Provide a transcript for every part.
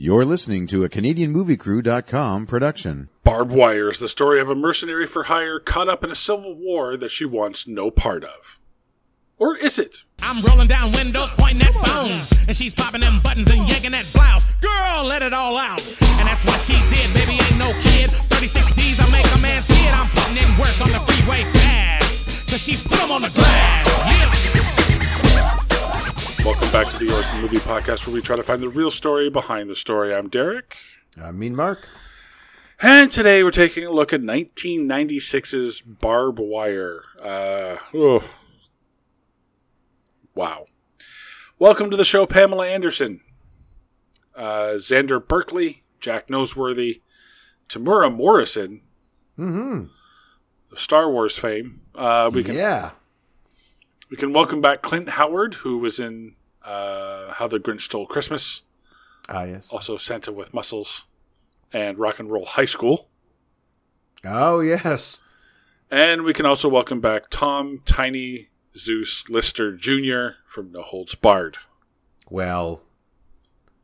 You're listening to a CanadianMovieCrew.com production. Barb Wire is the story of a mercenary for hire caught up in a civil war that she wants no part of. Or is it? I'm rolling down windows, pointing at phones, and she's popping them buttons and yanking that blouse. Girl, let it all out. And that's what she did, baby, ain't no kid. 36 D's, I make a man's head. I'm putting in work on the freeway fast, cause she put them on the glass, yeah. Welcome back to the Orson Movie Podcast, where we try to find the real story behind the story. I'm Derek. I'm Mean Mark. And today we're taking a look at 1996's Barb Wire. Wow. Welcome to the show, Pamela Anderson, Xander Berkeley, Jack Noseworthy, Temuera Morrison, of Star Wars fame. We can welcome back Clint Howard, who was in How the Grinch Stole Christmas. Ah, yes. Also Santa with Muscles and Rock and Roll High School. Oh, yes. And we can also welcome back Tom Tiny Zeus Lister Junior from No Holds Barred. Well,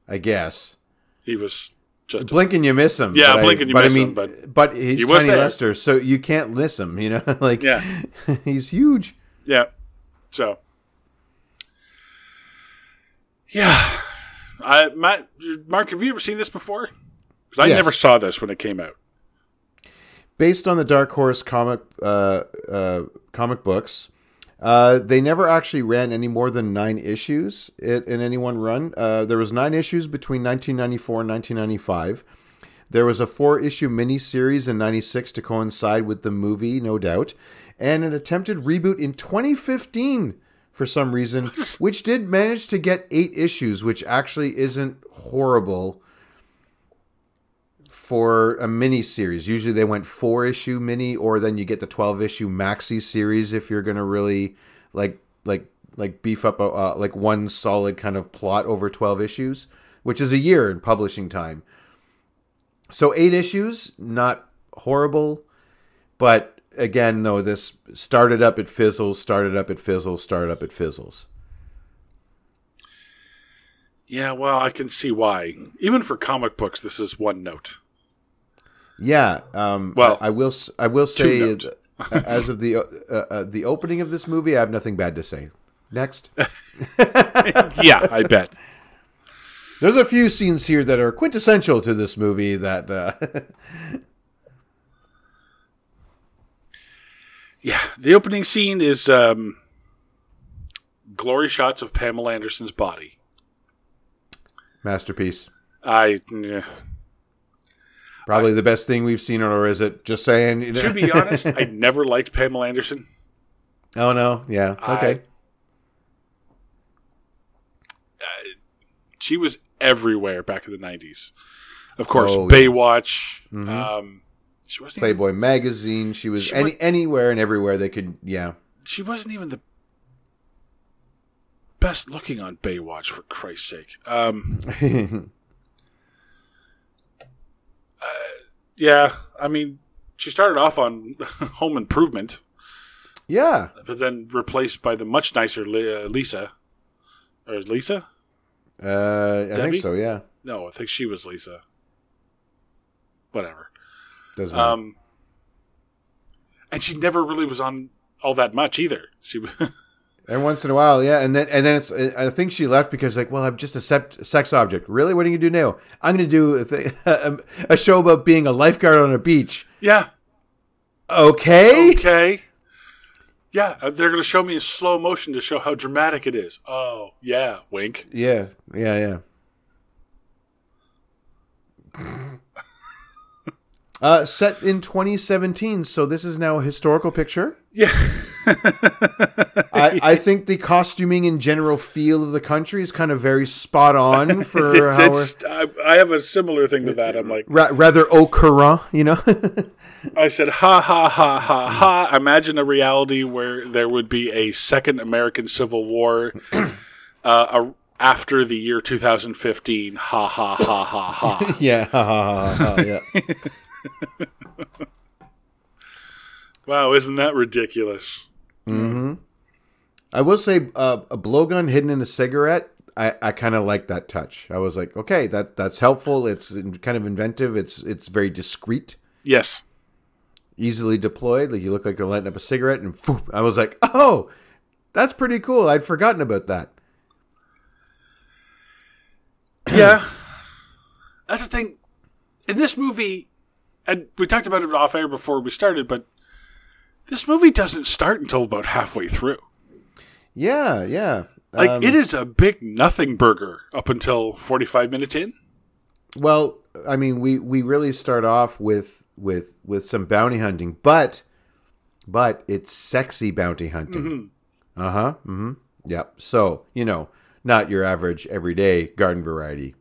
I guess. He was just... Blinking you miss him. Yeah, blinking you miss him. But he's he Tiny Lister, so you can't miss him, you know? Like, yeah. He's huge. Yeah. So... Yeah, Mark, have you ever seen this before? Because I never saw this when it came out. Based on the Dark Horse comic books, they never actually ran any more than 9 issues in any one run. There was 9 issues between 1994 and 1995. There was a 4-issue miniseries in 96 to coincide with the movie, no doubt, and an attempted reboot in 2015. For some reason, which did manage to get 8 issues, which actually isn't horrible for a mini-series. Usually they went 4-issue mini, or then you get the 12-issue maxi series if you're going to really like beef up like one solid kind of plot over 12 issues, which is a year in publishing time. So 8 issues, not horrible, but... Again, though, this started up at fizzles, started up at fizzles, started up at fizzles. Yeah, well, I can see why. Even for comic books, this is one note. Yeah. Well, I will say, as of the opening of this movie, I have nothing bad to say. Next. Yeah, I bet. There's a few scenes here that are quintessential to this movie that... Yeah, the opening scene is glory shots of Pamela Anderson's body. Masterpiece. Probably the best thing we've seen, or is it? Just saying. You know? To be honest, I never liked Pamela Anderson. Oh, no. Yeah. Okay. She was everywhere back in the 90s. Of course, Baywatch. Yeah. Mm-hmm. She wasn't Playboy even, magazine. She was anywhere and everywhere they could. Yeah. She wasn't even the best looking on Baywatch, for Christ's sake. Yeah. I mean, she started off on Home Improvement. Yeah. But then replaced by the much nicer Lisa. Or Lisa? I think so. Yeah. No, I think she was Lisa. Whatever. Doesn't matter. And she never really was on all that much either. She and once in a while, yeah. And then it's. I think she left because like, well, I'm just a sex object. Really, what do you do now? I'm going to do a show about being a lifeguard on a beach. Yeah. Okay. Yeah, they're going to show me in slow motion to show how dramatic it is. Oh yeah, wink. Yeah. Set in 2017, so this is now a historical picture. Yeah. I think the costuming and general feel of the country is kind of very spot on for how I have a similar thing to that. I'm like... rather au courant, you know? I said, ha, ha, ha, ha, ha. Imagine a reality where there would be a second American Civil War after the year 2015. Ha, ha, ha, ha, ha. Yeah, ha, ha, ha, ha, yeah. Wow, isn't that ridiculous? Mm-hmm. I will say, a blowgun hidden in a cigarette. I kind of like that touch. I was like, okay, that's helpful. It's kind of inventive. It's very discreet. Yes. Easily deployed. Like you look like you're lighting up a cigarette, and poof, I was like, oh, that's pretty cool. I'd forgotten about that. Yeah. That's the thing. In this movie, and we talked about it off air before we started, but this movie doesn't start until about halfway through. Yeah, yeah. Like, it is a big nothing burger up until 45 minutes in. Well, I mean, we really start off with some bounty hunting, but it's sexy bounty hunting. Mm-hmm. Uh-huh. Mm-hmm. Yep. So, you know, not your average everyday garden variety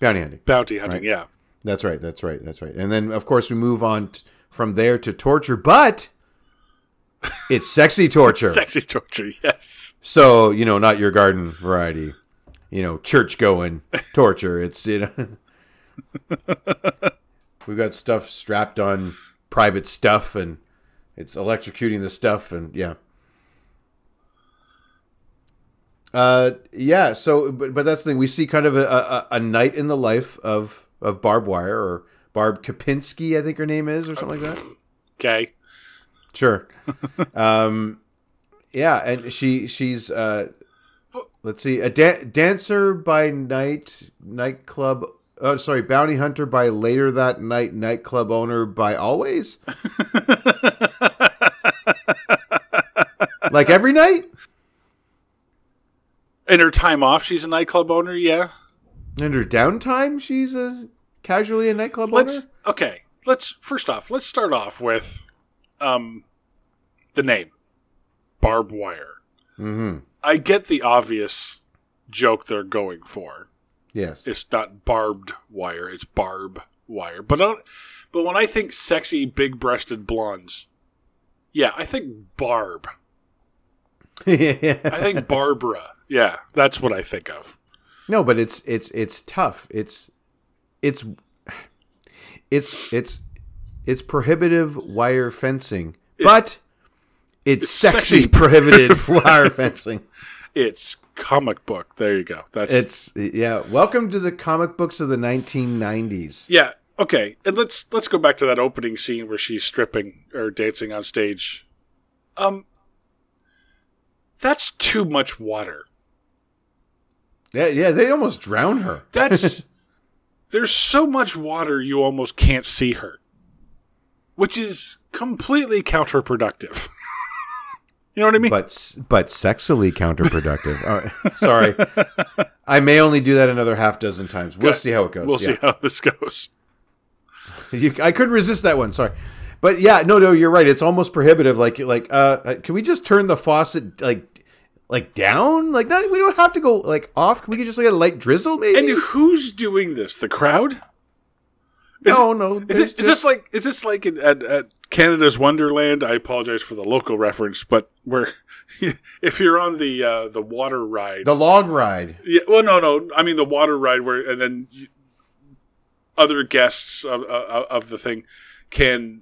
bounty hunting. Bounty hunting, right? Yeah. That's right. That's right. That's right. And then, of course, we move on from there to torture, but it's sexy torture. Sexy torture, yes. So, you know, not your garden variety, you know, church-going torture. It's, you know, we've got stuff strapped on private stuff, and it's electrocuting the stuff, and yeah. Yeah, so, but that's the thing. We see kind of a night in the life of Barb Wire, or Barb Kapinski, I think her name is, or something like that. Okay. Sure. Yeah, and she's let's see, a dancer by night, nightclub. Oh, sorry, bounty hunter by later that night, nightclub owner by always. Like every night. In her time off, she's a nightclub owner. Yeah. In her downtime, she's casually a nightclub owner? Okay, let's start off with the name, Barb Wire. Mm-hmm. I get the obvious joke they're going for. Yes. It's not barbed wire, it's Barb Wire. But when I think sexy, big-breasted blondes, yeah, I think Barb. Yeah. I think Barbara. Yeah, that's what I think of. No, but it's tough. It's prohibitive wire fencing, but it's sexy prohibitive wire fencing. It's comic book. There you go. Yeah. Welcome to the comic books of the 1990s. Yeah. Okay. And let's go back to that opening scene where she's stripping or dancing on stage. That's too much water. Yeah, they almost drown her. There's so much water you almost can't see her, which is completely counterproductive. You know what I mean? But sexily counterproductive. Oh, sorry, I may only do that another half dozen times. We'll see how it goes. We'll see how this goes. I could resist that one. Sorry, but yeah, no, you're right. It's almost prohibitive. Like, can we just turn the faucet like down? Like, not, we don't have to go like off. Can we just like a light drizzle maybe? And who's doing this? The crowd? Is this like at Canada's Wonderland? I apologize for the local reference, but where if you're on the water ride, the log ride. Yeah. Well, no. I mean the water ride where, and then other guests of the thing can.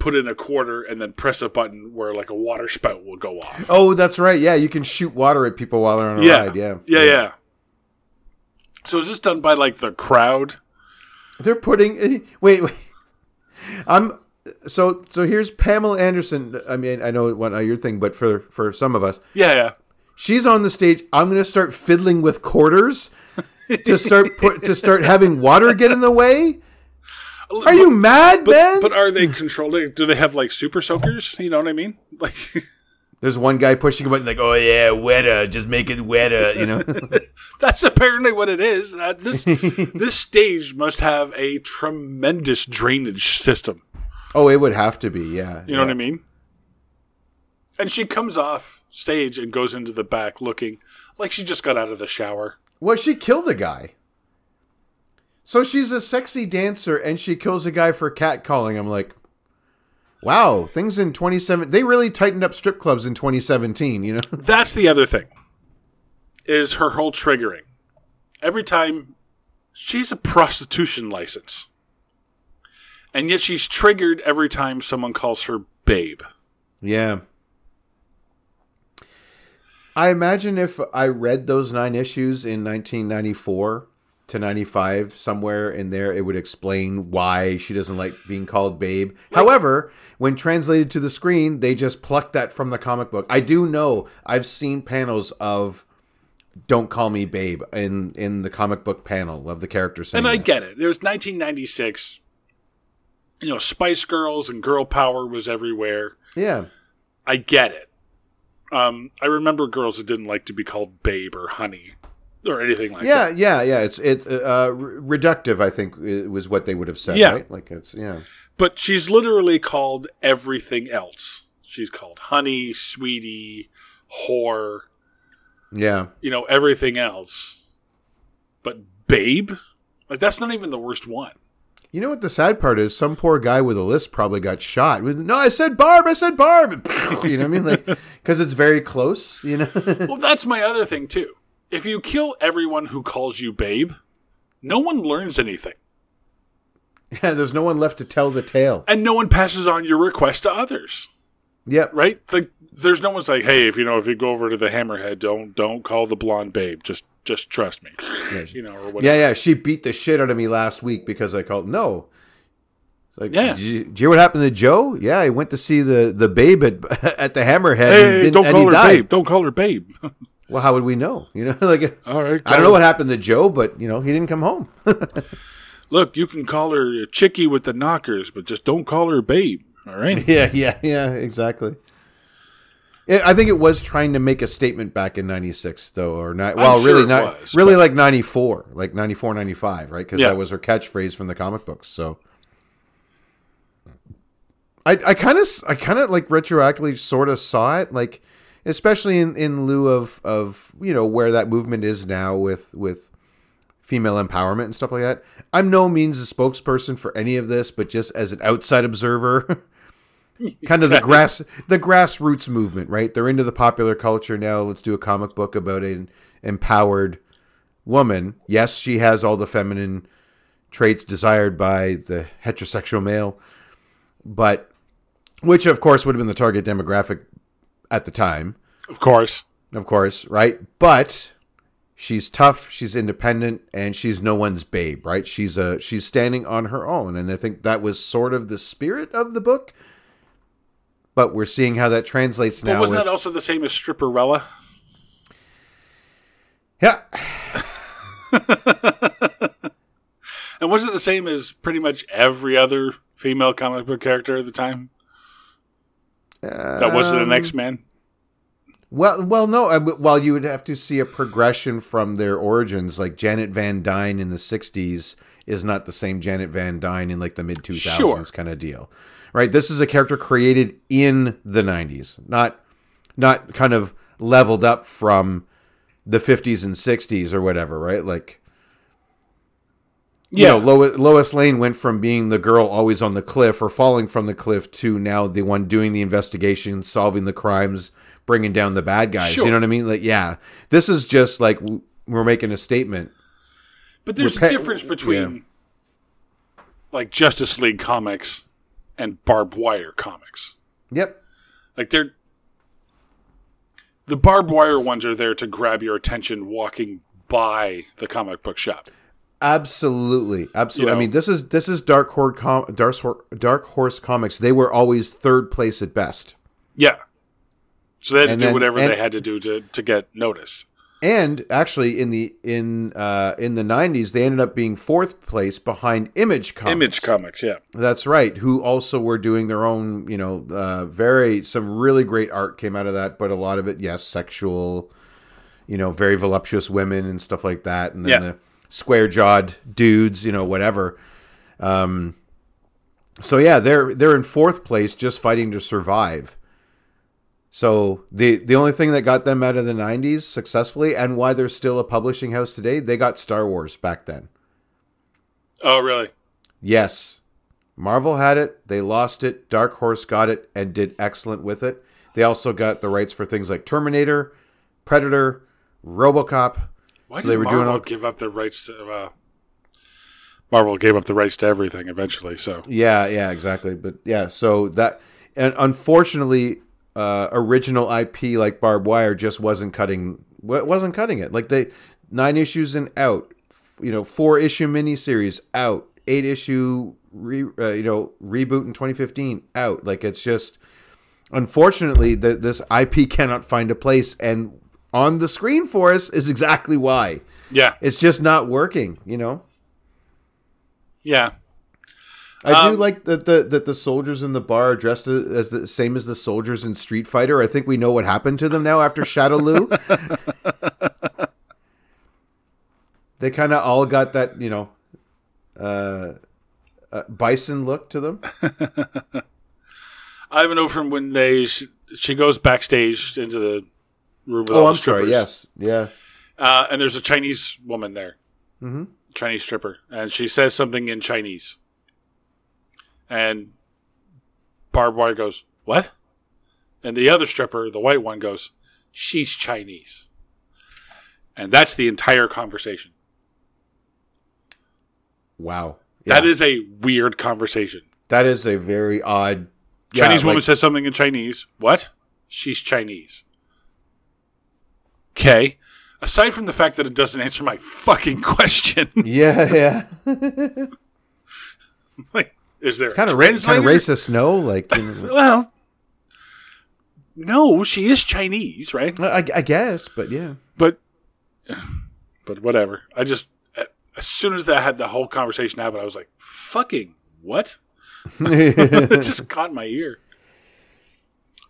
Put in a quarter and then press a button where like a water spout will go off. Oh, that's right. Yeah, you can shoot water at people while they're on a ride. Yeah. So is this done by like the crowd? They're putting wait. I'm so here's Pamela Anderson. I mean, I know it wasn't your thing, but for some of us, yeah, she's on the stage. I'm gonna start fiddling with quarters to start having water get in the way. Are you mad, Ben? But are they controlling? Do they have, like, super soakers? You know what I mean? Like, there's one guy pushing a button like, oh, yeah, wetter. Just make it wetter, you know? That's apparently what it is. This stage must have a tremendous drainage system. Oh, it would have to be, yeah. You know what I mean? And she comes off stage and goes into the back looking like she just got out of the shower. Well, she killed a guy. So she's a sexy dancer, and she kills a guy for catcalling. I'm like, wow, things in 2017... They really tightened up strip clubs in 2017, you know? That's the other thing, is her whole triggering. Every time, she's a prostitution license. And yet she's triggered every time someone calls her babe. Yeah. I imagine if I read those 9 issues in 1994 to 95, somewhere in there, it would explain why she doesn't like being called Babe. Right. However, when translated to the screen, they just plucked that from the comic book. I do know I've seen panels of Don't Call Me Babe in the comic book panel of the character saying that. And I get it. It was 1996. You know, Spice Girls and girl power was everywhere. Yeah. I get it. I remember girls that didn't like to be called Babe or Honey or anything like that. Yeah. It's reductive, I think, was what they would have said, right? Like it's. But she's literally called everything else. She's called Honey, Sweetie, Whore. Yeah. You know, everything else. But Babe? Like, that's not even the worst one. You know what the sad part is? Some poor guy with a list probably got shot. No, I said Barb. You know what I mean? Like, because it's very close, you know? Well, that's my other thing, too. If you kill everyone who calls you Babe, no one learns anything. Yeah, there's no one left to tell the tale. And no one passes on your request to others. Yep. Right? Like, there's no one's like, hey, if you go over to the Hammerhead, don't call the blonde Babe. Just trust me, or whatever. Yeah. She beat the shit out of me last week because I called. No, like, yeah. Did you hear what happened to Joe? Yeah, I went to see the Babe at the Hammerhead. Hey, don't call her Babe. Don't call her Babe. Well, how would we know? You know, like, all right. I don't know what happened to Joe, but he didn't come home. Look, you can call her Chickie with the knockers, but just don't call her Babe. All right. Yeah. Exactly. I think it was trying to make a statement back in 96, though, or not. Well, I'm sure really not. Was, really, but... like 94, 95, right? Because that was her catchphrase from the comic books. So, I kind of like retroactively sort of saw it, like especially in lieu of where that movement is now with female empowerment and stuff like that. I'm no means a spokesperson for any of this, but just as an outside observer. Kind of the grassroots movement, right? They're into the popular culture now. Let's do a comic book about an empowered woman. Yes, she has all the feminine traits desired by the heterosexual male, but which, of course, would have been the target demographic at the time. Of course, right? But she's tough, she's independent, and she's no one's babe, right? She's standing on her own, and I think that was sort of the spirit of the book. But we're seeing how that translates now. But wasn't that also the same as Stripperella? Yeah. And wasn't it the same as pretty much every other female comic book character at the time? That wasn't an X-Men? Well, no. Well, you would have to see a progression from their origins. Like Janet Van Dyne in the 60s is not the same Janet Van Dyne in like the mid-2000s kind of deal. Right, this is a character created in the 90s, not kind of leveled up from the 50s and 60s or whatever, right? Like, Lois Lane went from being the girl always on the cliff or falling from the cliff to now the one doing the investigation, solving the crimes, bringing down the bad guys. Sure. You know what I mean? Like, yeah, this is just like we're making a statement. But there's a difference between like Justice League comics and Barb Wire comics. Yep. Like the Barb Wire ones are there to grab your attention walking by the comic book shop. Absolutely. I mean, this is Dark Horse Comics. They were always third place at best. Yeah. So they had to do whatever they had to do to get noticed. And actually, in the 90s, they ended up being fourth place behind Image Comics. That's right. Who also were doing their own, some really great art came out of that, but a lot of it, sexual, very voluptuous women and stuff like that, and then the square-jawed dudes, whatever. So yeah, they're in fourth place, just fighting to survive. So the only thing that got them out of the 90s successfully and why they're still a publishing house today, they got Star Wars back then. Oh, really? Yes. Marvel had it. They lost it. Dark Horse got it and did excellent with it. They also got the rights for things like Terminator, Predator, RoboCop. Why did Marvel give up the rights to... Marvel gave up the rights to everything eventually, so... Yeah, exactly. But, so that... And unfortunately... original IP like Barb Wire just wasn't cutting it. Like they 9 issues and out, 4-issue miniseries out, 8-issue reboot in 2015 out. Like it's just unfortunately that this IP cannot find a place, and on the screen for us is exactly why. Yeah, it's just not working. Yeah. I do like that the soldiers in the bar are dressed as the same as the soldiers in Street Fighter. I think we know what happened to them now after Shadowloo. They kind of all got that, bison look to them. I even know from when she goes backstage into the room with all the strippers. Sorry. Yes. Yeah. And there's a Chinese woman there. Mm-hmm. Chinese stripper. And she says something in Chinese. And Barb Wire goes, "What?" And the other stripper, the white one, goes, "She's Chinese." And that's the entire conversation. Wow. Yeah. That is a weird conversation. That is a very odd... Chinese woman says something in Chinese. "What?" "She's Chinese." Okay. Aside from the fact that it doesn't answer my fucking question. Yeah. Like, is there kind of racist? No, well, no, she is Chinese, right? I guess, but yeah, but whatever. I just as soon as that had the whole conversation happen, I was like, "Fucking what?" It just caught my ear.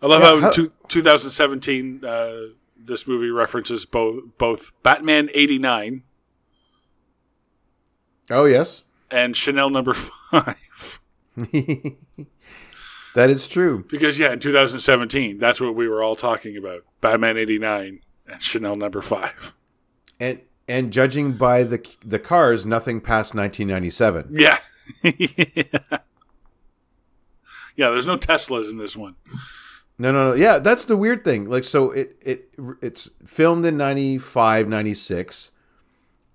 I love how in 2017 this movie references both Batman 89. Oh yes, and Chanel number 5. That is true. Because, in 2017, that's what we were all talking about. Batman 89 and Chanel number 5. And judging by the cars, nothing past 1997. Yeah. Yeah, there's no Teslas in this one. No. Yeah, that's the weird thing. Like, so it's filmed in 95, 96.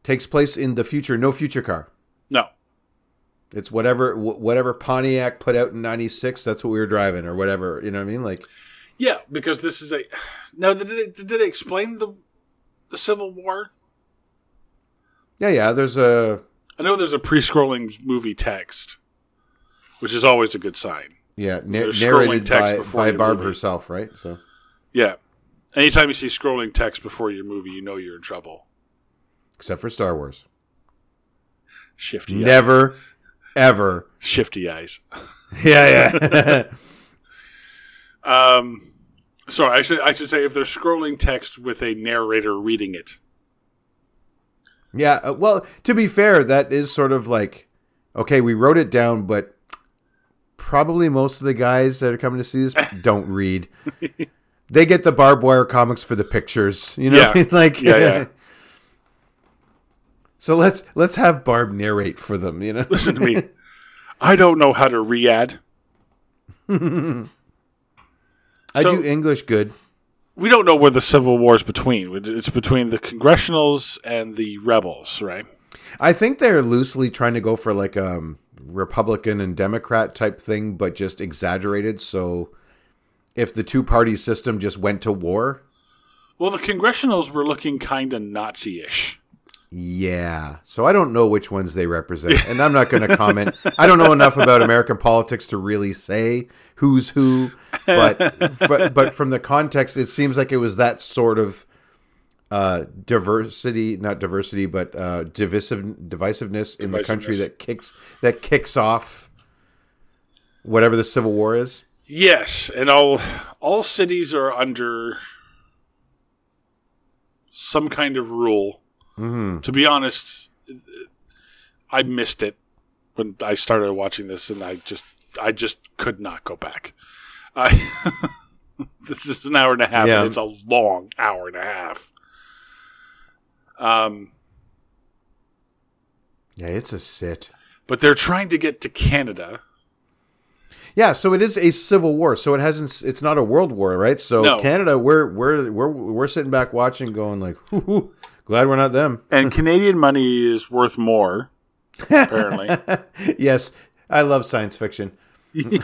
Takes place in the future. No future car. No. It's whatever Pontiac put out in 96, that's what we were driving or whatever, you know what I mean? Like, yeah, because this is a... Now, did they explain the Civil War? Yeah, there's a... I know there's a pre-scrolling movie text, which is always a good sign. Yeah, narrated by Barb herself, right? So. Yeah. Anytime you see scrolling text before your movie, you know you're in trouble. Except for Star Wars. Shifty. Never... ever. Shifty eyes. Yeah. Sorry, I should say if they're scrolling text with a narrator reading it. Yeah, well, to be fair, that is sort of like, okay, we wrote it down, but probably most of the guys that are coming to see this don't read. They get the Barb Wire comics for the pictures, what I mean? Like, yeah. So let's have Barb narrate for them, Listen to me. I don't know how to re-add. I do English good. We don't know where the Civil War is between. It's between the Congressionals and the Rebels, right? I think they're loosely trying to go for like Republican and Democrat type thing, but just exaggerated. So if the two-party system just went to war. Well, the Congressionals were looking kind of Nazi-ish. Yeah. So I don't know which ones they represent, and I'm not going to comment. I don't know enough about American politics to really say who's who, but from the context, it seems like it was that sort of divisiveness in the country that kicks off whatever the Civil War is. Yes, and all cities are under some kind of rule. Mm-hmm. To be honest, I missed it when I started watching this, and I just could not go back. This is an hour and a half, and it's a long hour and a half. It's a sit. But they're trying to get to Canada. Yeah, so it is a civil war. So it hasn't. It's not a world war, right? So no. Canada, we're sitting back watching, going like, "Hoo-hoo." Glad we're not them. And Canadian money is worth more, apparently. Yes, I love science fiction. Yeah.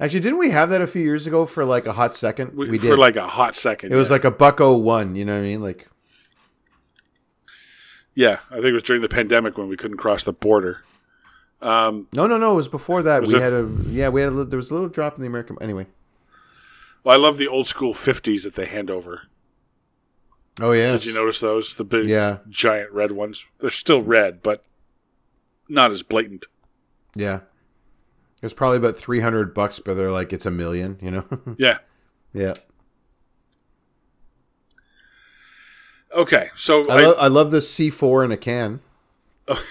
Actually, didn't we have that a few years ago for like a hot second? We did. For like a hot second. It was like a $1.01, you know what I mean? Like, yeah, I think it was during the pandemic when we couldn't cross the border. No. It was before that. There was a little drop in the American. Anyway. Well, I love the old school 50s that they hand over. Oh, yeah. Did you notice those? The big, giant red ones. They're still red, but not as blatant. Yeah. It was probably about $300, but they're like, it's $1 million, you know? Yeah. Yeah. Okay, so... I love this C4 in a can. Oh,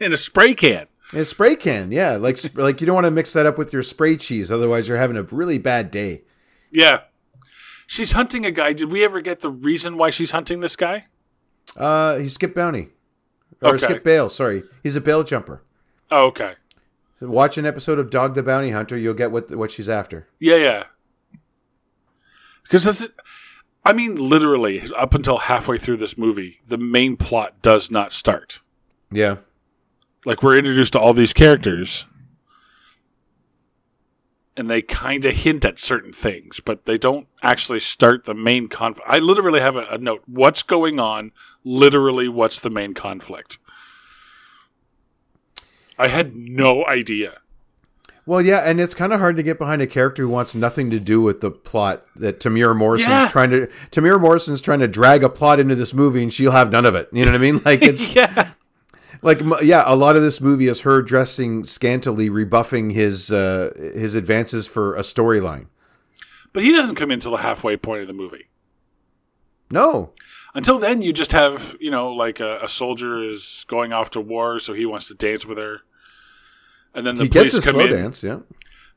in a spray can. In a spray can, yeah. Like you don't want to mix that up with your spray cheese, otherwise you're having a really bad day. Yeah. She's hunting a guy. Did we ever get the reason why she's hunting this guy? He skipped bounty. Or skipped bail, sorry. He's a bail jumper. Oh, okay. So watch an episode of Dog the Bounty Hunter, you'll get what she's after. Yeah, yeah. Because that's... I mean, literally, up until halfway through this movie, the main plot does not start. Yeah. Like, we're introduced to all these characters, and they kind of hint at certain things, but they don't actually start the main conflict. I literally have a note. What's going on? Literally, what's the main conflict? I had no idea. Well, yeah, and it's kind of hard to get behind a character who wants nothing to do with the plot that Temuera Morrison is trying to... Temuera Morrison's trying to drag a plot into this movie, and she'll have none of it. You know what I mean? Like, it's... a lot of this movie is her dressing scantily, rebuffing his advances for a storyline. But he doesn't come in until the halfway point of the movie. No. Until then, you just have, like a soldier is going off to war, so he wants to dance with her. And then the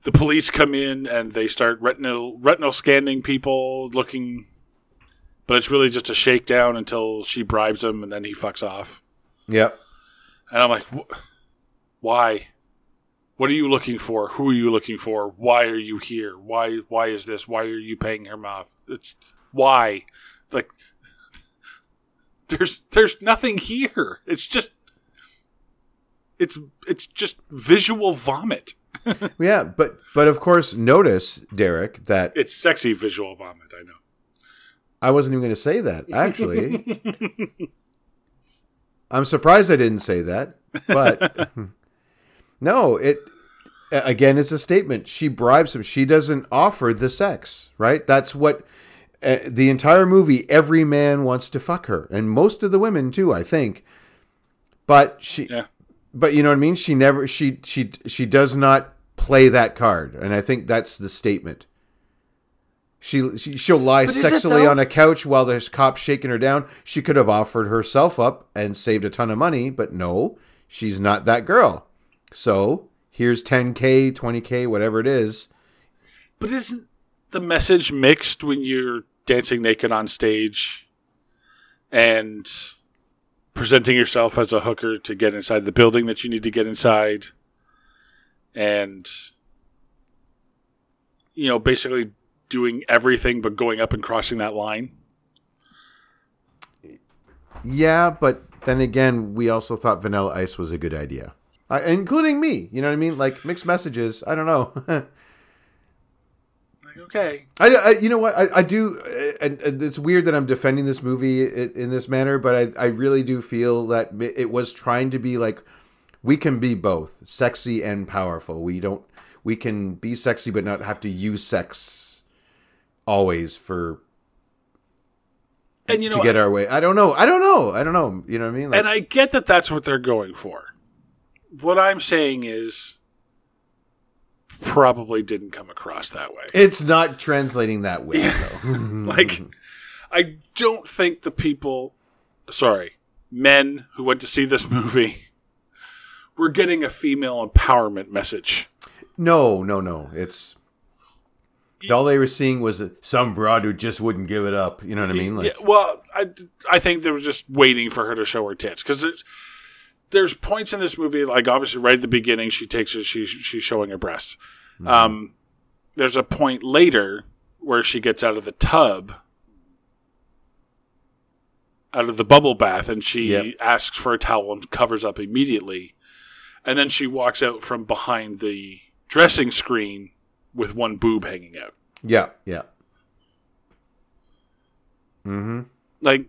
police come in and they start retinal scanning people looking, but it's really just a shakedown until she bribes him and then he fucks off. Yep. And I'm like, why? What are you looking for? Who are you looking for? Why are you here? Why is this? Why are you paying him off? It's why? Like, there's nothing here. It's just... It's just visual vomit. Yeah, but of course, notice, Derek, that... It's sexy visual vomit, I know. I wasn't even going to say that, actually. I'm surprised I didn't say that, but... No, it's a statement. She bribes him. She doesn't offer the sex, right? That's what... the entire movie, every man wants to fuck her, and most of the women, too, I think. But she... Yeah. But you know what I mean? She never, she does not play that card, and I think that's the statement. She'll lie sexily on a couch while there's cops shaking her down. She could have offered herself up and saved a ton of money, but no, she's not that girl. So here's $10,000, $20,000, whatever it is. But isn't the message mixed when you're dancing naked on stage and presenting yourself as a hooker to get inside the building that you need to get inside, and basically doing everything but going up and crossing that line? Yeah, but then again, we also thought Vanilla Ice was a good idea, including me. You know what I mean? Like, mixed messages. I don't know. Okay. I do, and it's weird that I'm defending this movie in this manner, but I really do feel that it was trying to be like, we can be both sexy and powerful. We can be sexy but not have to use sex always to get our way. I don't know. You know what I mean? Like, and I get that that's what they're going for. What I'm saying is, probably didn't come across that way. It's not translating that way, though. Like, I don't think the men who went to see this movie were getting a female empowerment message. No. It's... all they were seeing was some broad who just wouldn't give it up. You know what I mean? Like, yeah, well, I think they were just waiting for her to show her tits. Because there's points in this movie, like obviously right at the beginning, she's showing her breasts. Mm-hmm. There's a point later where she gets out of the tub, out of the bubble bath, and she asks for a towel and covers up immediately. And then she walks out from behind the dressing screen with one boob hanging out. Yeah, yeah. Mm-hmm. Like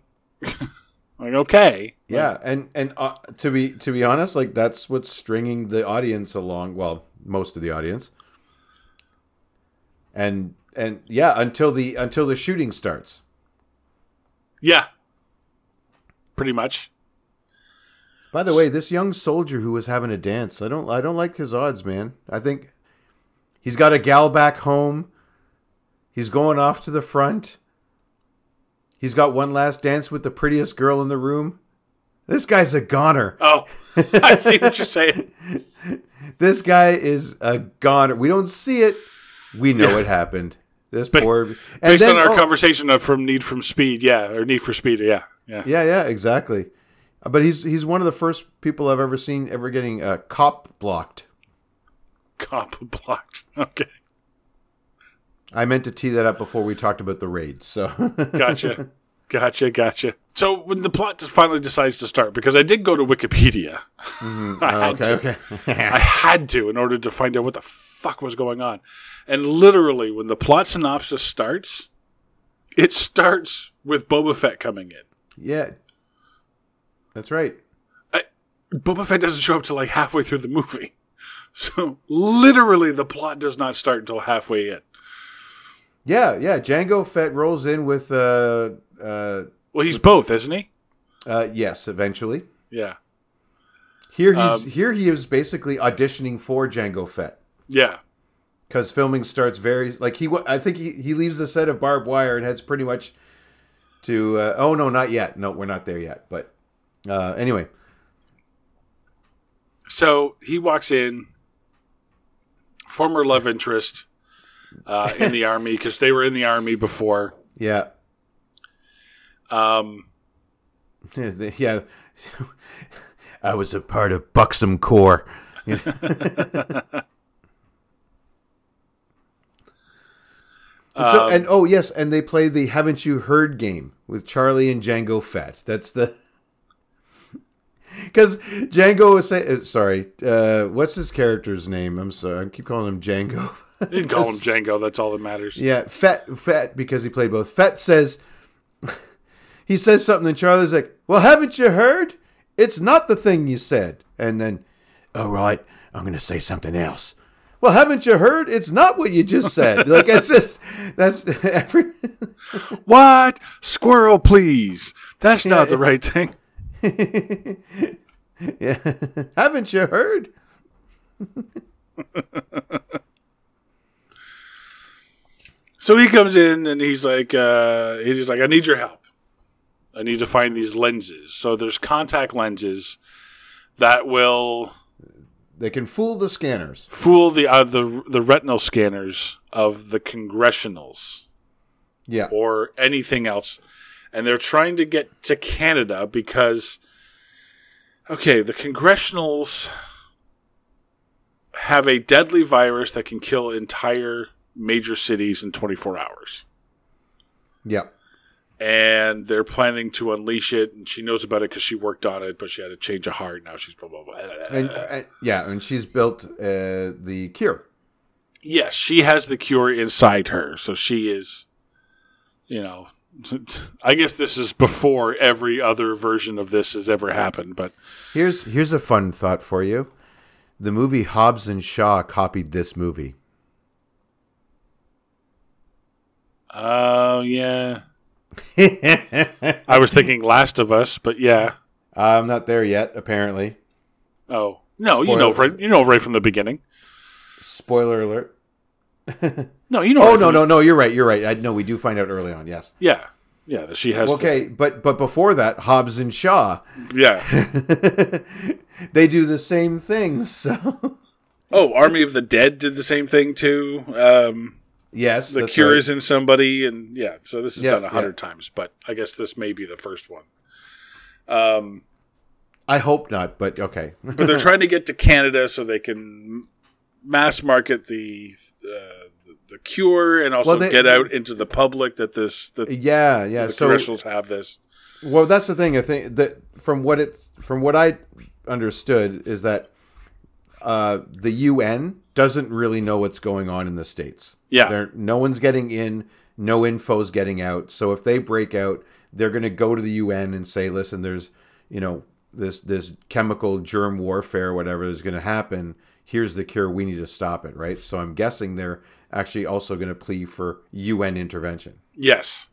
okay. Yeah, like, and to be honest, like that's what's stringing the audience along. Well, most of the audience. And yeah, until the shooting starts. Yeah. Pretty much. By the way, this young soldier who was having a dance, I don't like his odds, man. I think he's got a gal back home. He's going off to the front. He's got one last dance with the prettiest girl in the room. This guy's a goner. Oh, I see what you're saying. This guy is a goner. We don't see it. We know it happened. This based on our conversation from Need for Speed, Need for Speed. Yeah, exactly. But he's one of the first people I've ever seen ever getting cop blocked. Cop blocked. Okay. I meant to tee that up before we talked about the raid. So gotcha. So when the plot finally decides to start, because I did go to Wikipedia, I had to in order to find out what the fuck was going on. And literally, when the plot synopsis starts, it starts with Boba Fett coming in. Yeah, that's right. Boba Fett doesn't show up till like halfway through the movie, so literally the plot does not start until halfway in. Yeah. Jango Fett rolls in with. Well, he's both, isn't he? Yes, eventually. Yeah. Here he is basically auditioning for Jango Fett. Yeah. Because filming starts I think he leaves the set of Barb Wire and heads pretty much to. Oh no, not yet. No, we're not there yet. But anyway. So he walks in. Former love interest. In the army, because they were in the army before. Yeah. Yeah. I was a part of Buxom Corps. And they play the "Haven't You Heard" game with Charlie and Jango Fett. That's the because Jango was saying, "Sorry, what's his character's name?" I'm sorry, I keep calling him Jango. You can call him Jango. That's all that matters. Yeah, Fett, because he played both. Fett says something, and Charlie's like, "Well, haven't you heard? It's not the thing you said." And then, "Oh, right, I'm going to say something else." "Well, haven't you heard? It's not what you just said." Like, that's every. What? Squirrel, please. That's not the right thing. Yeah. Haven't you heard? So he comes in and he's like, "I need your help. I need to find these lenses." So there's contact lenses that they can fool the scanners, the retinal scanners of the Congressionals, or anything else. And they're trying to get to Canada because, okay, the Congressionals have a deadly virus that can kill entire major cities in 24 hours. Yep. And they're planning to unleash it, and she knows about it because she worked on it, but she had a change of heart. Now she's blah, blah, blah. And she's built the cure. Yes, she has the cure inside her, so she is, I guess this is before every other version of this has ever happened, but... Here's a fun thought for you. The movie Hobbs and Shaw copied this movie. Oh, yeah. I was thinking Last of Us, but yeah. I'm not there yet, apparently. Oh. No, spoiler. Right from the beginning. Spoiler alert. No, you know. Oh, right no, you're right. I know we do find out early on, yes. Yeah. Yeah, she has... Okay, but before that, Hobbs and Shaw. Yeah. They do the same thing, so... Oh, Army of the Dead did the same thing, too. Yes, the cure is in somebody, and so this is done 100 times, but I guess this may be the first one. I hope not, but okay. But they're trying to get to Canada so they can mass market the cure and also get out into the public that the Congressionals have this. Well, that's the thing. I think that from what I understood is that the UN doesn't really know what's going on in the States. Yeah. No one's getting in. No info's getting out. So if they break out, they're going to go to the UN and say, listen, there's, you know, this chemical germ warfare, whatever is going to happen. Here's the cure. We need to stop it. Right. So I'm guessing they're actually also going to plead for UN intervention. Yes.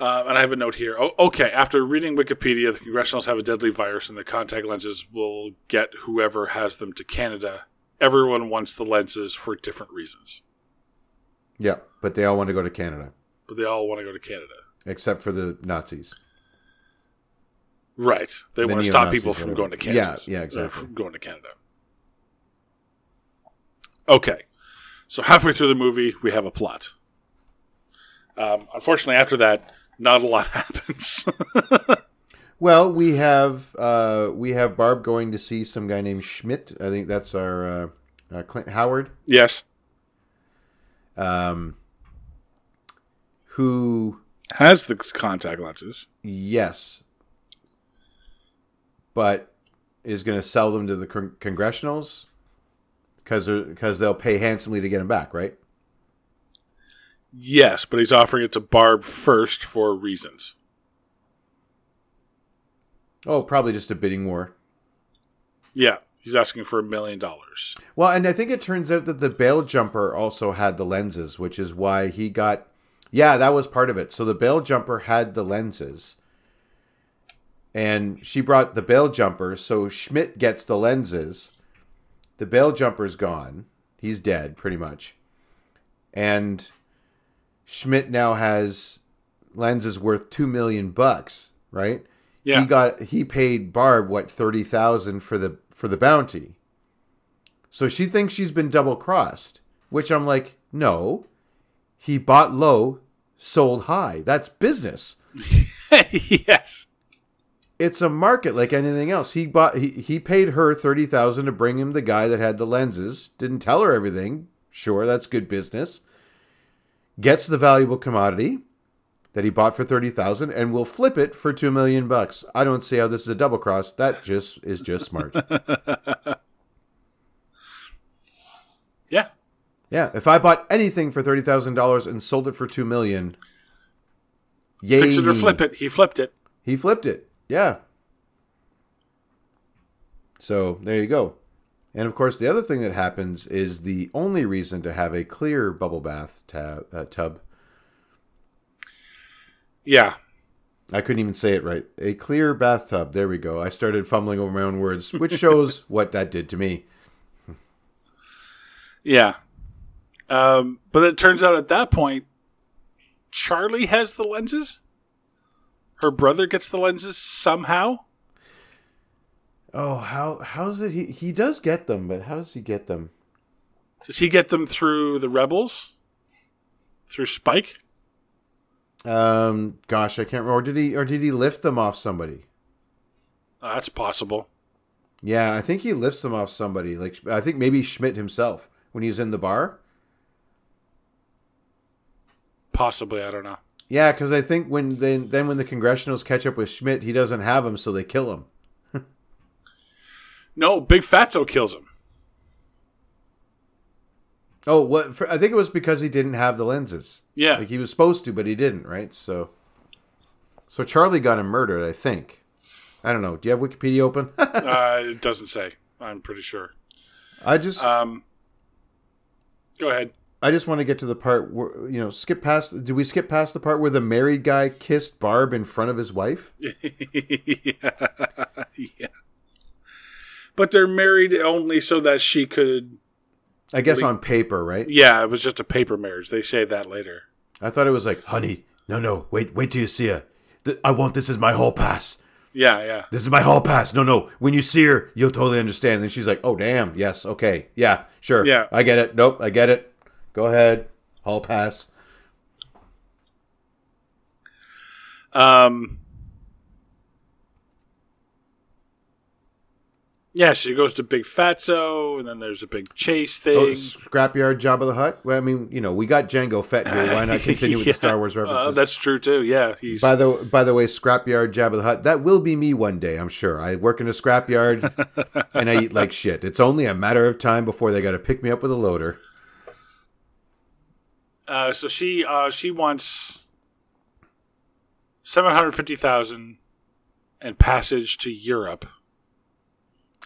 And I have a note here. Oh, okay. After reading Wikipedia, the Congressionals have a deadly virus and the contact lenses will get whoever has them to Canada. Everyone wants the lenses for different reasons. Yeah, but they all want to go to Canada. Except for the Nazis. Right. They want to stop people from going to Kansas. Yeah, exactly. From going to Canada. Okay. So halfway through the movie, we have a plot. Unfortunately, after that, not a lot happens. Well, we have Barb going to see some guy named Schmidt. I think that's our Clint Howard. Yes. Who has the contact lenses? Yes, but is going to sell them to the Congressionals because they'll pay handsomely to get them back, right? Yes, but he's offering it to Barb first for reasons. Oh, probably just a bidding war. Yeah, he's asking for $1 million. Well, and I think it turns out that the bail jumper also had the lenses, which is why he got... Yeah, that was part of it. So the bail jumper had the lenses, and she brought the bail jumper, so Schmidt gets the lenses. The bail jumper's gone. He's dead, pretty much. And Schmidt now has lenses worth $2 million, right? Yeah. He paid Barb what $30,000 for the bounty. So she thinks she's been double crossed, which I'm like, no. He bought low, sold high. That's business. Yes. It's a market like anything else. He paid her $30,000 to bring him the guy that had the lenses. Didn't tell her everything. Sure, that's good business. Gets the valuable commodity that he bought for $30,000 and will flip it for $2 million. I don't see how this is a double cross. That just is just smart. Yeah. Yeah. If I bought anything for $30,000 and sold it for $2 million, yay. Fix it or flip it. He flipped it. Yeah. So there you go. And of course, the other thing that happens is the only reason to have a clear bubble bath tub. Yeah. I couldn't even say it right. A clear bathtub. There we go. I started fumbling over my own words, which shows what that did to me. Yeah. But it turns out at that point, Charlie has the lenses. Her brother gets the lenses somehow. Oh, how's it? He does get them, but how does he get them? Does he get them through the Rebels? Through Spike? Gosh, I can't remember. Or did he lift them off somebody? That's possible. Yeah, I think he lifts them off somebody. Like, I think maybe Schmidt himself when he was in the bar. Possibly, I don't know. Yeah, because I think when the Congressionals catch up with Schmidt, he doesn't have them, so they kill him. No, Big Fatso kills him. Oh, what? I think it was because he didn't have the lenses. Yeah. Like he was supposed to, but he didn't, right? So Charlie got him murdered, I think. I don't know. Do you have Wikipedia open? It doesn't say. I'm pretty sure. I just... Go ahead. I just want to get to the part where, you know, skip past... Did we skip past the part where the married guy kissed Barb in front of his wife? Yeah. But they're married only so that she could... I guess on paper, right? Yeah, it was just a paper marriage. They say that later. I thought it was like, honey, no, wait till you see her. This is my hall pass. Yeah. This is my hall pass. No, when you see her, you'll totally understand. And then she's like, oh, damn, yes, okay, yeah, sure. Yeah. I get it. Nope, I get it. Go ahead. Hall pass. Yeah, she goes to Big Fatso, and then there's a big chase thing. Oh, Scrapyard, Jabba the Hutt. Well, I mean, you know, we got Jango Fett here. Why not continue with the Star Wars references? That's true too. Yeah. By the way, Scrapyard, Jabba the Hutt. That will be me one day, I'm sure. I work in a scrapyard, and I eat like shit. It's only a matter of time before they got to pick me up with a loader. So she wants $750,000 and passage to Europe.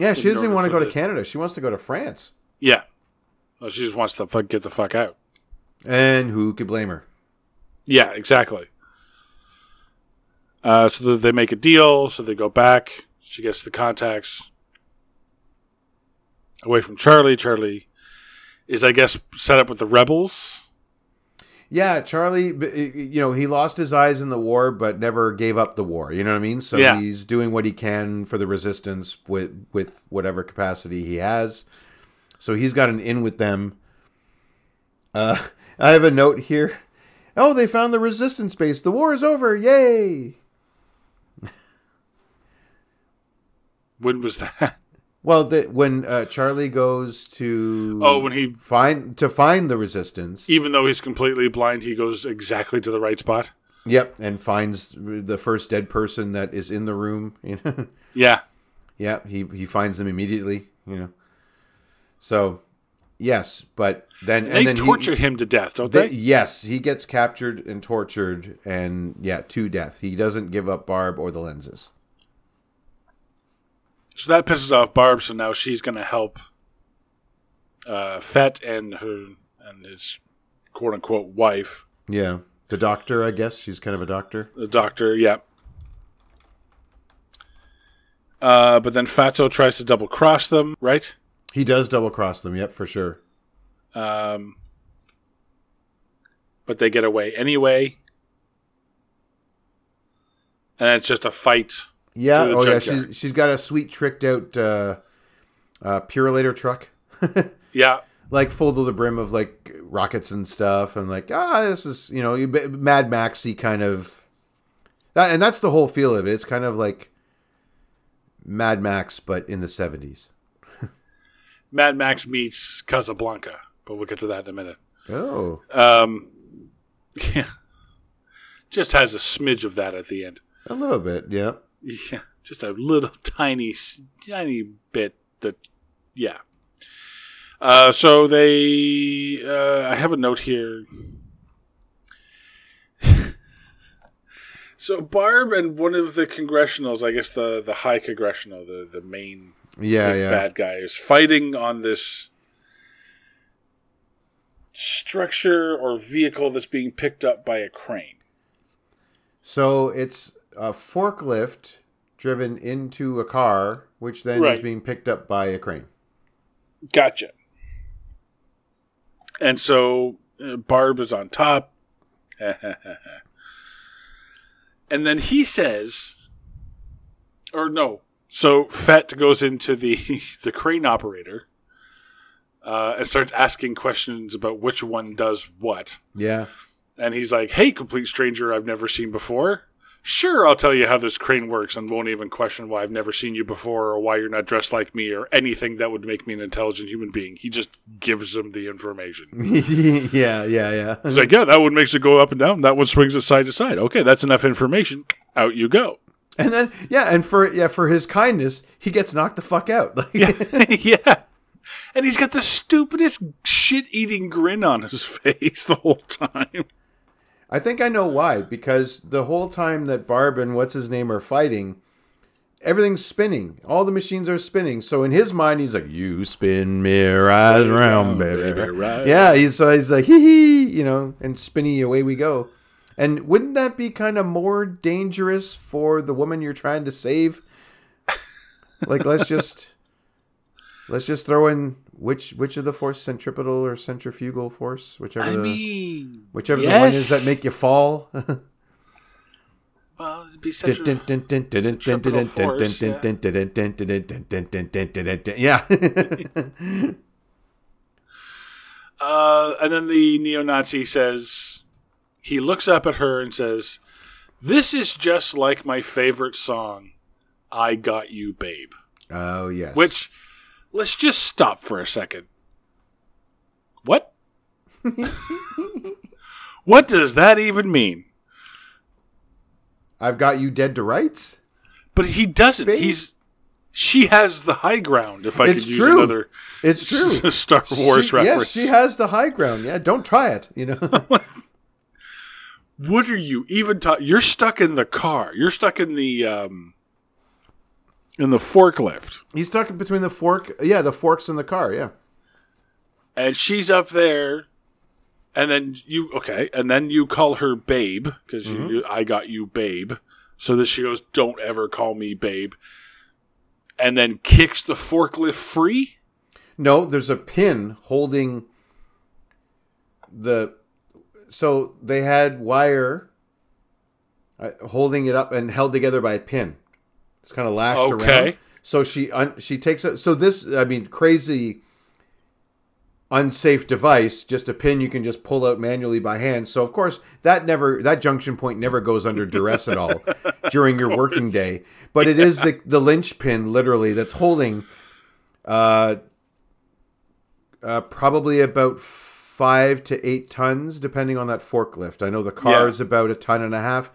Yeah, she doesn't even want to go to Canada. She wants to go to France. Yeah. Well, she just wants to get the fuck out. And who could blame her? Yeah, exactly. So they make a deal. So they go back. She gets the contacts away from Charlie. Charlie is, I guess, set up with the rebels. Yeah, Charlie, you know, he lost his eyes in the war, but never gave up the war. You know what I mean? So he's doing what he can for the resistance with whatever capacity he has. So he's got an in with them. I have a note here. Oh, they found the resistance base. The war is over. Yay. When was that? Well, when Charlie goes to find the resistance, even though he's completely blind, he goes exactly to the right spot. Yep, and finds the first dead person that is in the room. Yeah, he finds them immediately. You know, so yes, but then and then torture him to death, don't they? Yes, he gets captured and tortured, and to death. He doesn't give up Barb or the lenses. So that pisses off Barb, so now she's going to help Fett and his quote-unquote wife. Yeah. The doctor, I guess. She's kind of a doctor. The doctor, yeah. But then Fatso tries to double-cross them, right? He does double-cross them, yep, for sure. But they get away anyway. And it's just a fight. Yeah, she's got a sweet tricked out Purilator truck. Yeah. Like full to the brim of like rockets and stuff, and like this is, you know, Mad Maxy kind of that, and that's the whole feel of it. It's kind of like Mad Max but in the 70s. Mad Max meets Casablanca, but we'll get to that in a minute. Oh. Yeah. Just has a smidge of that at the end. A little bit, yeah. Yeah, just a little tiny bit that, yeah. So they, I have a note here. So Barb and one of the congressionals, I guess the high congressional, the main bad guy, is fighting on this structure or vehicle that's being picked up by a crane. So it's a forklift driven into a car, which then is being picked up by a crane. Gotcha. And so Barb is on top. And then he says, or no. So Fett goes into the crane operator and starts asking questions about which one does what. Yeah. And he's like, hey, complete stranger I've never seen before. Sure, I'll tell you how this crane works and won't even question why I've never seen you before or why you're not dressed like me or anything that would make me an intelligent human being. He just gives him the information. Yeah. He's like, that one makes it go up and down. That one swings it side to side. Okay, that's enough information. Out you go. And then, for his kindness, he gets knocked the fuck out. Yeah. And he's got the stupidest shit-eating grin on his face the whole time. I think I know why, because the whole time that Barb and what's-his-name are fighting, everything's spinning. All the machines are spinning. So in his mind, he's like, you spin me right around, baby. Right. Yeah, he's like, hee-hee, you know, and spinny, away we go. And wouldn't that be kind of more dangerous for the woman you're trying to save? Like, let's just throw in which of the force, centripetal or centrifugal force, the one is that make you fall. Well, it'd be centripetal force. Yeah. And then the neo-Nazi says, he looks up at her and says, "This is just like my favorite song, I Got You, Babe." Oh, yes. Which, let's just stop for a second. What? What does that even mean? I've got you dead to rights? But he doesn't. Baby. She has the high ground, if I could use another Star Wars reference. Yes, she has the high ground. Yeah, don't try it, you know. What are you even talking? You're stuck in the car. You're stuck in the forklift. He's stuck between the forks in the car, yeah. And she's up there, and then you call her babe, because I got you babe, so that she goes, don't ever call me babe, and then kicks the forklift free? No, there's a pin holding the... So they had wire holding it up and held together by a pin. It's kind of lashed around. So she takes it. So this, I mean, crazy, unsafe device, just a pin you can just pull out manually by hand. So of course that junction point never goes under duress at all during your working day. But it is the linchpin literally that's holding probably about 5 to 8 tons, depending on that forklift. I know the car is about a ton and a half.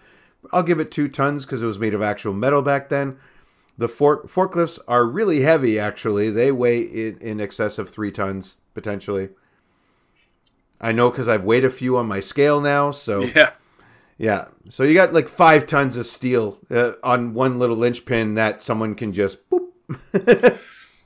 I'll give it 2 tons because it was made of actual metal back then. The forklifts are really heavy, actually. They weigh in excess of 3 tons, potentially. I know because I've weighed a few on my scale now. So yeah. So you got like 5 tons of steel on one little linchpin that someone can just boop.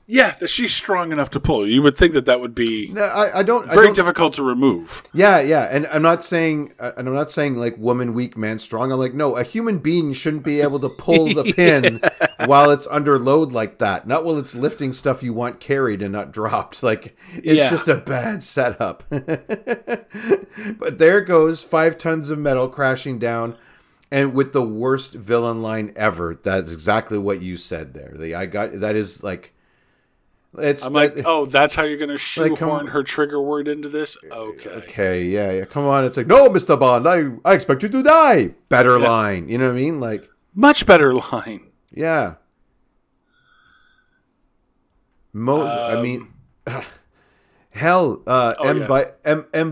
Yeah, she's strong enough to pull. You would think that would be difficult to remove. Yeah, and I'm not saying like woman weak, man strong. I'm like, no, a human being shouldn't be able to pull the pin while it's under load like that. Not while it's lifting stuff you want carried and not dropped. Like it's just a bad setup. But there goes 5 tons of metal crashing down. And with the worst villain line ever. That's exactly what you said there. That is like. That's how you're going to shoehorn her trigger word into this? Okay, yeah. Come on, it's like, no, Mr. Bond, I expect you to die. Better line, you know what I mean? Like much better line. Yeah. M.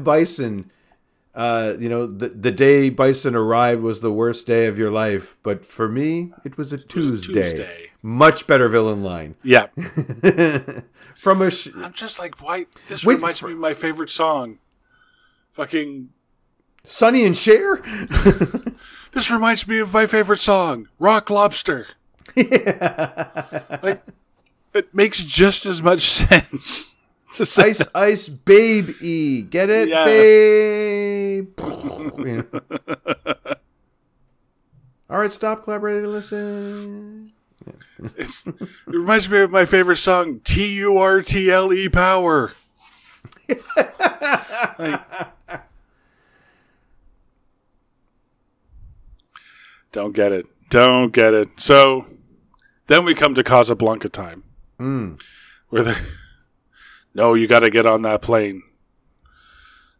Bison, the day Bison arrived was the worst day of your life, but for me, it was a Tuesday. Much better villain line. Yeah. I'm just like, why? This reminds me of my favorite song. Fucking. Sonny and Cher? This reminds me of my favorite song, Rock Lobster. Yeah. Like, it makes just as much sense. Ice, ice, babe-y. Get it? Yeah. Babe. You know. All right, stop, collaborating, listen. It reminds me of my favorite song, Turtle Power. Don't get it. So then we come to Casablanca time. Where no, you got to get on that plane.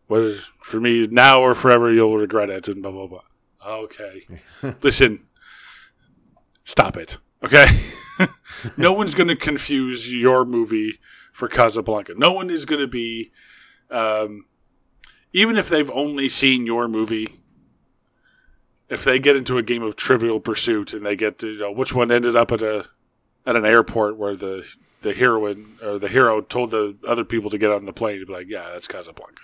Whether for me now or forever, you'll regret it. And blah blah blah. Okay, listen, stop it. Okay, no one's going to confuse your movie for Casablanca. No one is going to be, even if they've only seen your movie, if they get into a game of Trivial Pursuit and they get to, which one ended up at an airport where the heroine or the hero told the other people to get on the plane, you'd be like, yeah, that's Casablanca.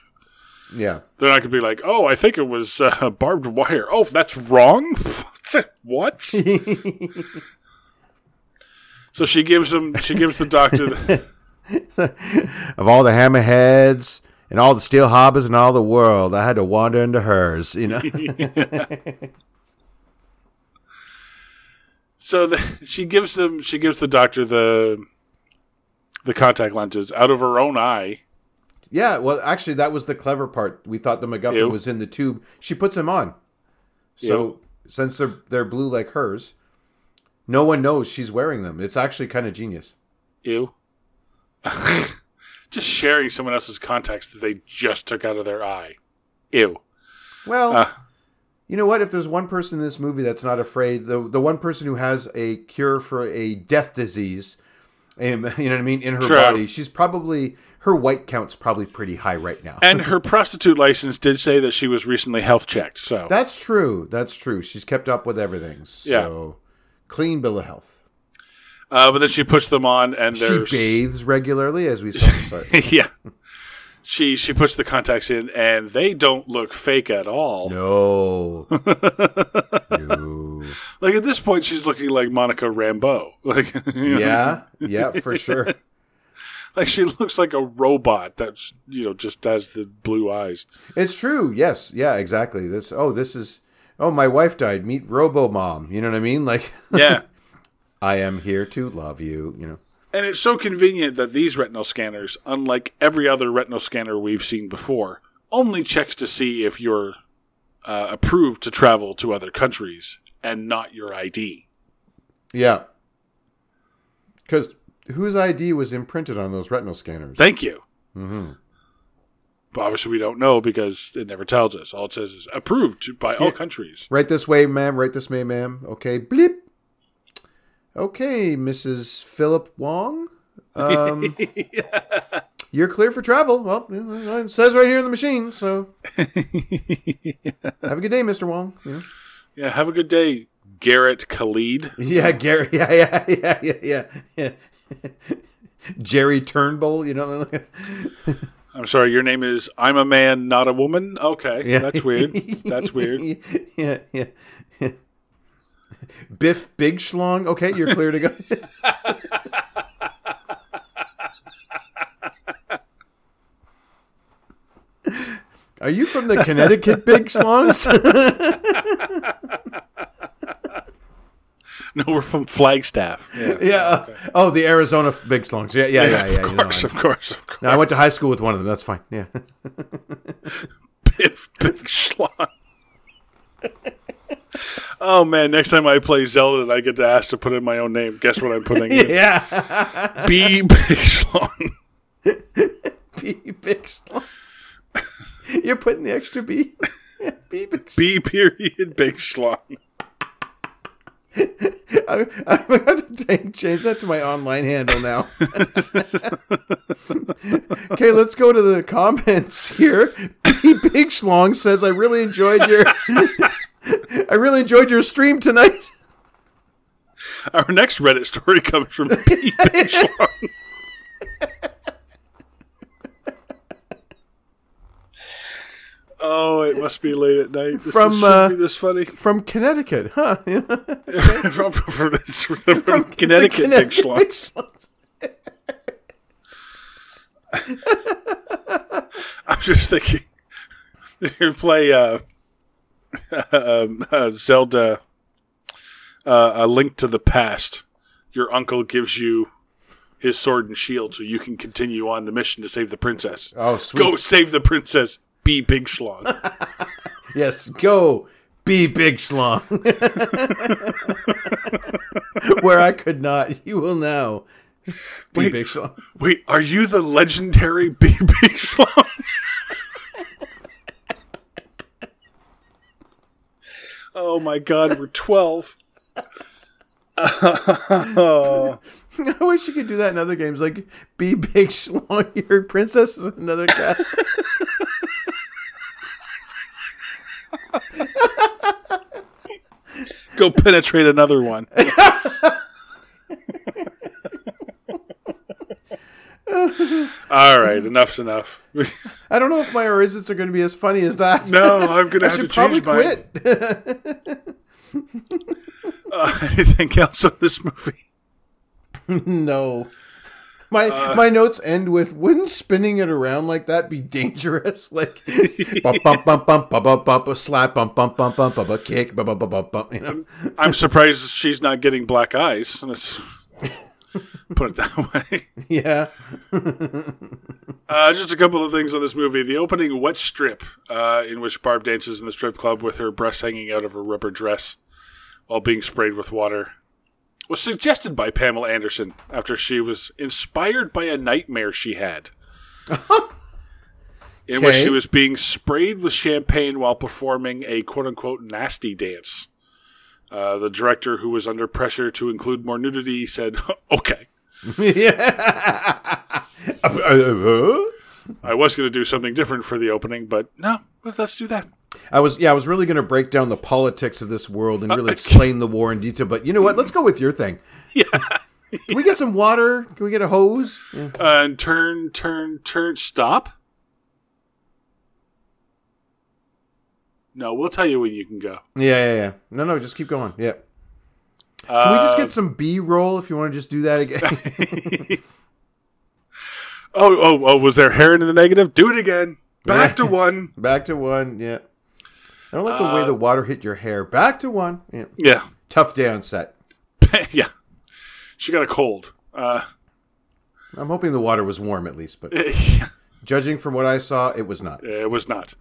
Yeah, they're not going to be like, oh, I think it was Barbed Wire. Oh, that's wrong. What? So she gives the doctor of all the hammerheads and all the steel harbors in all the world, I had to wander into hers, you know. So she gives the doctor the contact lenses out of her own eye. Yeah, well actually that was the clever part. We thought the MacGuffin was in the tube. She puts them on. So since they're blue like hers, no one knows she's wearing them. It's actually kind of genius. Ew. Just sharing someone else's contacts that they just took out of their eye. Ew. Well, you know what? If there's one person in this movie that's not afraid, the one person who has a cure for a death disease You know what I mean? In her body. She's probably... Her white count's probably pretty high right now. And her prostitute license did say that she was recently health checked. So that's true. That's true. She's kept up with everything. So clean bill of health. But then she puts them on, and she bathes regularly, as we saw. Yeah. She puts the contacts in, and they don't look fake at all. No. No. Like, at this point, she's looking like Monica Rambeau. Like, you know? Yeah, for sure. Like, she looks like a robot that's, just has the blue eyes. It's true. Yes. Yeah, exactly. This is my wife died. Meet Robo-Mom. You know what I mean? Like, yeah. I am here to love you, And it's so convenient that these retinal scanners, unlike every other retinal scanner we've seen before, only checks to see if you're approved to travel to other countries and not your ID. Yeah. Because whose ID was imprinted on those retinal scanners? Thank you. Mm-hmm. But obviously we don't know because it never tells us. All it says is approved by all countries. Right this way, ma'am. Right this way, ma'am. Okay. Bleep. Okay, Mrs. Philip Wong, you're clear for travel. Well, it says right here in the machine, so have a good day, Mr. Wong. Yeah, have a good day, Garrett Khalid. Yeah, Garrett, yeah. Jerry Turnbull, I'm sorry, your name is I'm a Man, Not a Woman? Okay, yeah. That's weird. That's weird. Yeah. Biff Big Schlong. Okay, you're clear to go. Are you from the Connecticut Big Schlongs? No, we're from Flagstaff. Yeah. Okay. Oh, the Arizona Big Schlongs. Yeah. Of course. No, I went to high school with one of them. That's fine. Yeah. Biff Big Schlong. Oh man, next time I play Zelda and I get to ask to put in my own name, guess what I'm putting in? Yeah. B. Big Schlong. B. Big Schlong. You're putting the extra B? Yeah, B. Big Schlong. B. period Big Schlong. I'm going to have to change that to my online handle now. Okay, let's go to the comments here. B. Big Schlong says, I really enjoyed your stream tonight. Our next Reddit story comes from P. Big Schlong. Oh, it must be late at night. This should be this funny. From Connecticut, huh? Yeah. from Connecticut, Big Schlong. I'm just thinking, if you play... Zelda, A Link to the Past, your uncle gives you his sword and shield so you can continue on the mission to save the princess. Oh, sweet. Go save the princess, B. Big Schlong. Yes, go B. Big Schlong. Where I could not, you will now. B. Big Schlong. Wait, are you the legendary B. Big Schlong? Oh my God, we're 12. Oh. I wish you could do that in other games, like Be Big Schlong, your princess is another castle. Go penetrate another one. All right, enough's enough. I don't know if my origins are going to be as funny as that. No, I'm going to have to change mine. Quit. Anything else on this movie? No. My notes end with, wouldn't spinning it around like that be dangerous? Like, bump, bump, bump, bump, bump, bump, slap, bump, bump, bump, bump, bump, kick, bump, bump, bump, bump. I'm surprised she's not getting black eyes. Put it that way. Yeah. Just a couple of things on this movie. The opening wet strip, in which Barb dances in the strip club with her breasts hanging out of her rubber dress while being sprayed with water, was suggested by Pamela Anderson after she was inspired by a nightmare she had. In which she was being sprayed with champagne while performing a quote-unquote nasty dance. The director, who was under pressure to include more nudity, said, okay. I was going to do something different for the opening, but no, let's do that. I was really going to break down the politics of this world and really explain the war in detail, but you know what? Let's go with your thing. Yeah. Can we get some water? Can we get a hose? Yeah. And turn, stop. No, we'll tell you when you can go. Yeah. No, just keep going. Yeah. Can we just get some B-roll if you want to just do that again? Oh, was there hair in the negative? Do it again. Back to one. Back to one, yeah. I don't like the way the water hit your hair. Back to one. Yeah. Tough day on set. Yeah. She got a cold. I'm hoping the water was warm at least, but yeah. Judging from what I saw, it was not. It was not.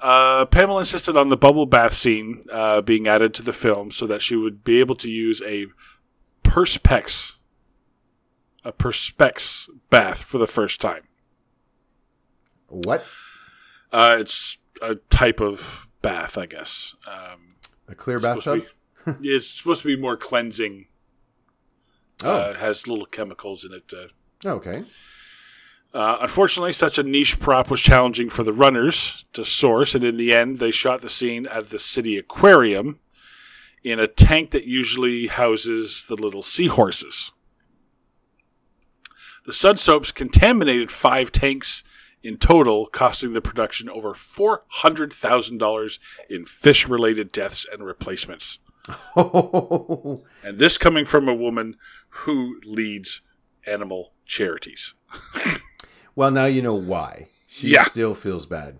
Pamela insisted on the bubble bath scene being added to the film so that she would be able to use a Perspex. A Perspex bath for the first time. What? It's a type of bath, I guess. A clear bathtub? It's supposed to be more cleansing. It has little chemicals in it. Okay. Unfortunately, such a niche prop was challenging for the runners to source, and in the end, they shot the scene at the city aquarium in a tank that usually houses the little seahorses. The sun soaps contaminated 5 tanks in total, costing the production over $400,000 in fish-related deaths and replacements. Oh. And this coming from a woman who leads animal charities. Well, now you know why. She still feels bad.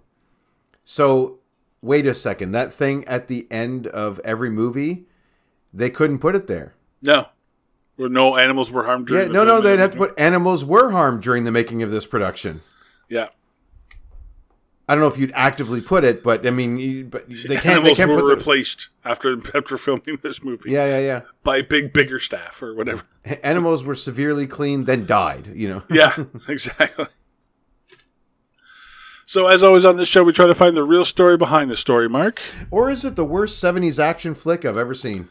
So, wait a second. That thing at the end of every movie, they couldn't put it there. No. Where no animals were harmed during the making. No, they'd have to put animals were harmed during the making of this production. Yeah. I don't know if you'd actively put it, but I mean, they can't put replaced after filming this movie. Yeah. By bigger staff or whatever. Animals were severely cleaned, then died. You know. Yeah, exactly. So as always on this show, we try to find the real story behind the story, Mark. Or is it the worst '70s action flick I've ever seen?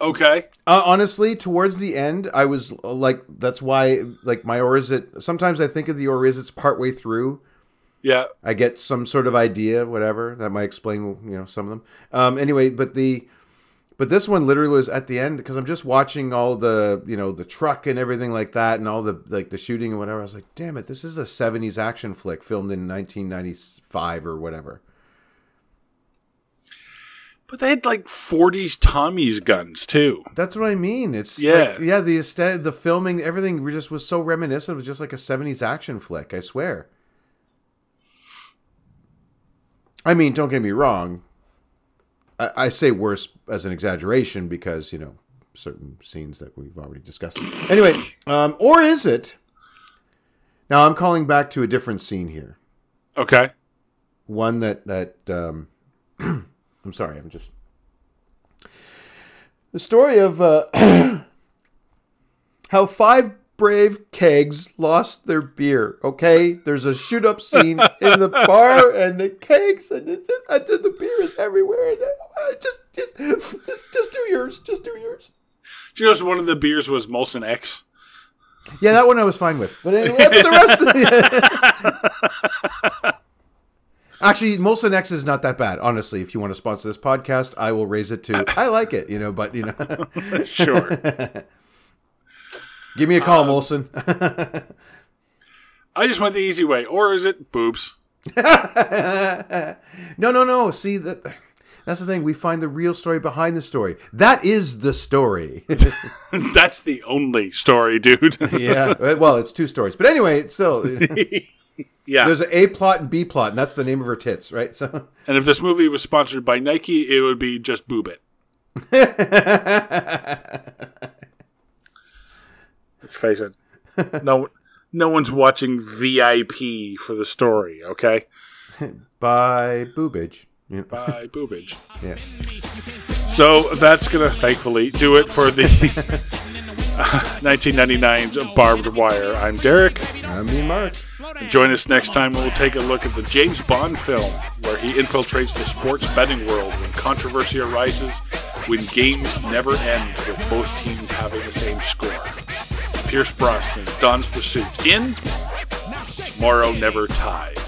Okay. Honestly, towards the end, I was like, that's why, like, my Or Is It, sometimes I think of the Or Is It's partway through. Yeah. I get some sort of idea, whatever, that might explain, you know, some of them. Anyway, but this one literally was at the end, because I'm just watching all the, you know, the truck and everything like that, and all the, like, the shooting and whatever. I was like, damn it, this is a '70s action flick filmed in 1995 or whatever. But they had like '40s Tommy's guns too. That's what I mean. It's the filming, everything just was so reminiscent of just like a '70s action flick. I swear. I mean, don't get me wrong. I say worse as an exaggeration because you know certain scenes that we've already discussed. Anyway, or is it? Now I'm calling back to a different scene here. Okay. One that. I'm sorry, I'm just... The story of how 5 brave kegs lost their beer, okay? There's a shoot-up scene in the bar, and the kegs, and the beer is everywhere. Just do yours, just do yours. Do you notice one of the beers was Molson X? Yeah, that one I was fine with. But anyway, the rest of the... Actually, Molson X is not that bad, honestly. If you want to sponsor this podcast, I will raise it to. I like it, you know, but you know, sure. Give me a call, Molson. I just went the easy way, or is it boobs? No. See that's the thing. We find the real story behind the story. That is the story. That's the only story, dude. Yeah. Well, it's 2 stories, but anyway, it's still. Yeah. There's an A plot and B plot, and that's the name of her tits, right? So. And if this movie was sponsored by Nike, it would be just Boob It. Let's face it. No one's watching VIP for the story, okay? By boobage. Yeah. By boobage. Yeah. So that's going to thankfully do it for the 1999's Barbed Wire. I'm Derek. I'm Ian Mark. Join us next time when we'll take a look at the James Bond film, where he infiltrates the sports betting world when controversy arises when games never end with both teams having the same score. Pierce Brosnan dons the suit in Tomorrow Never Ties.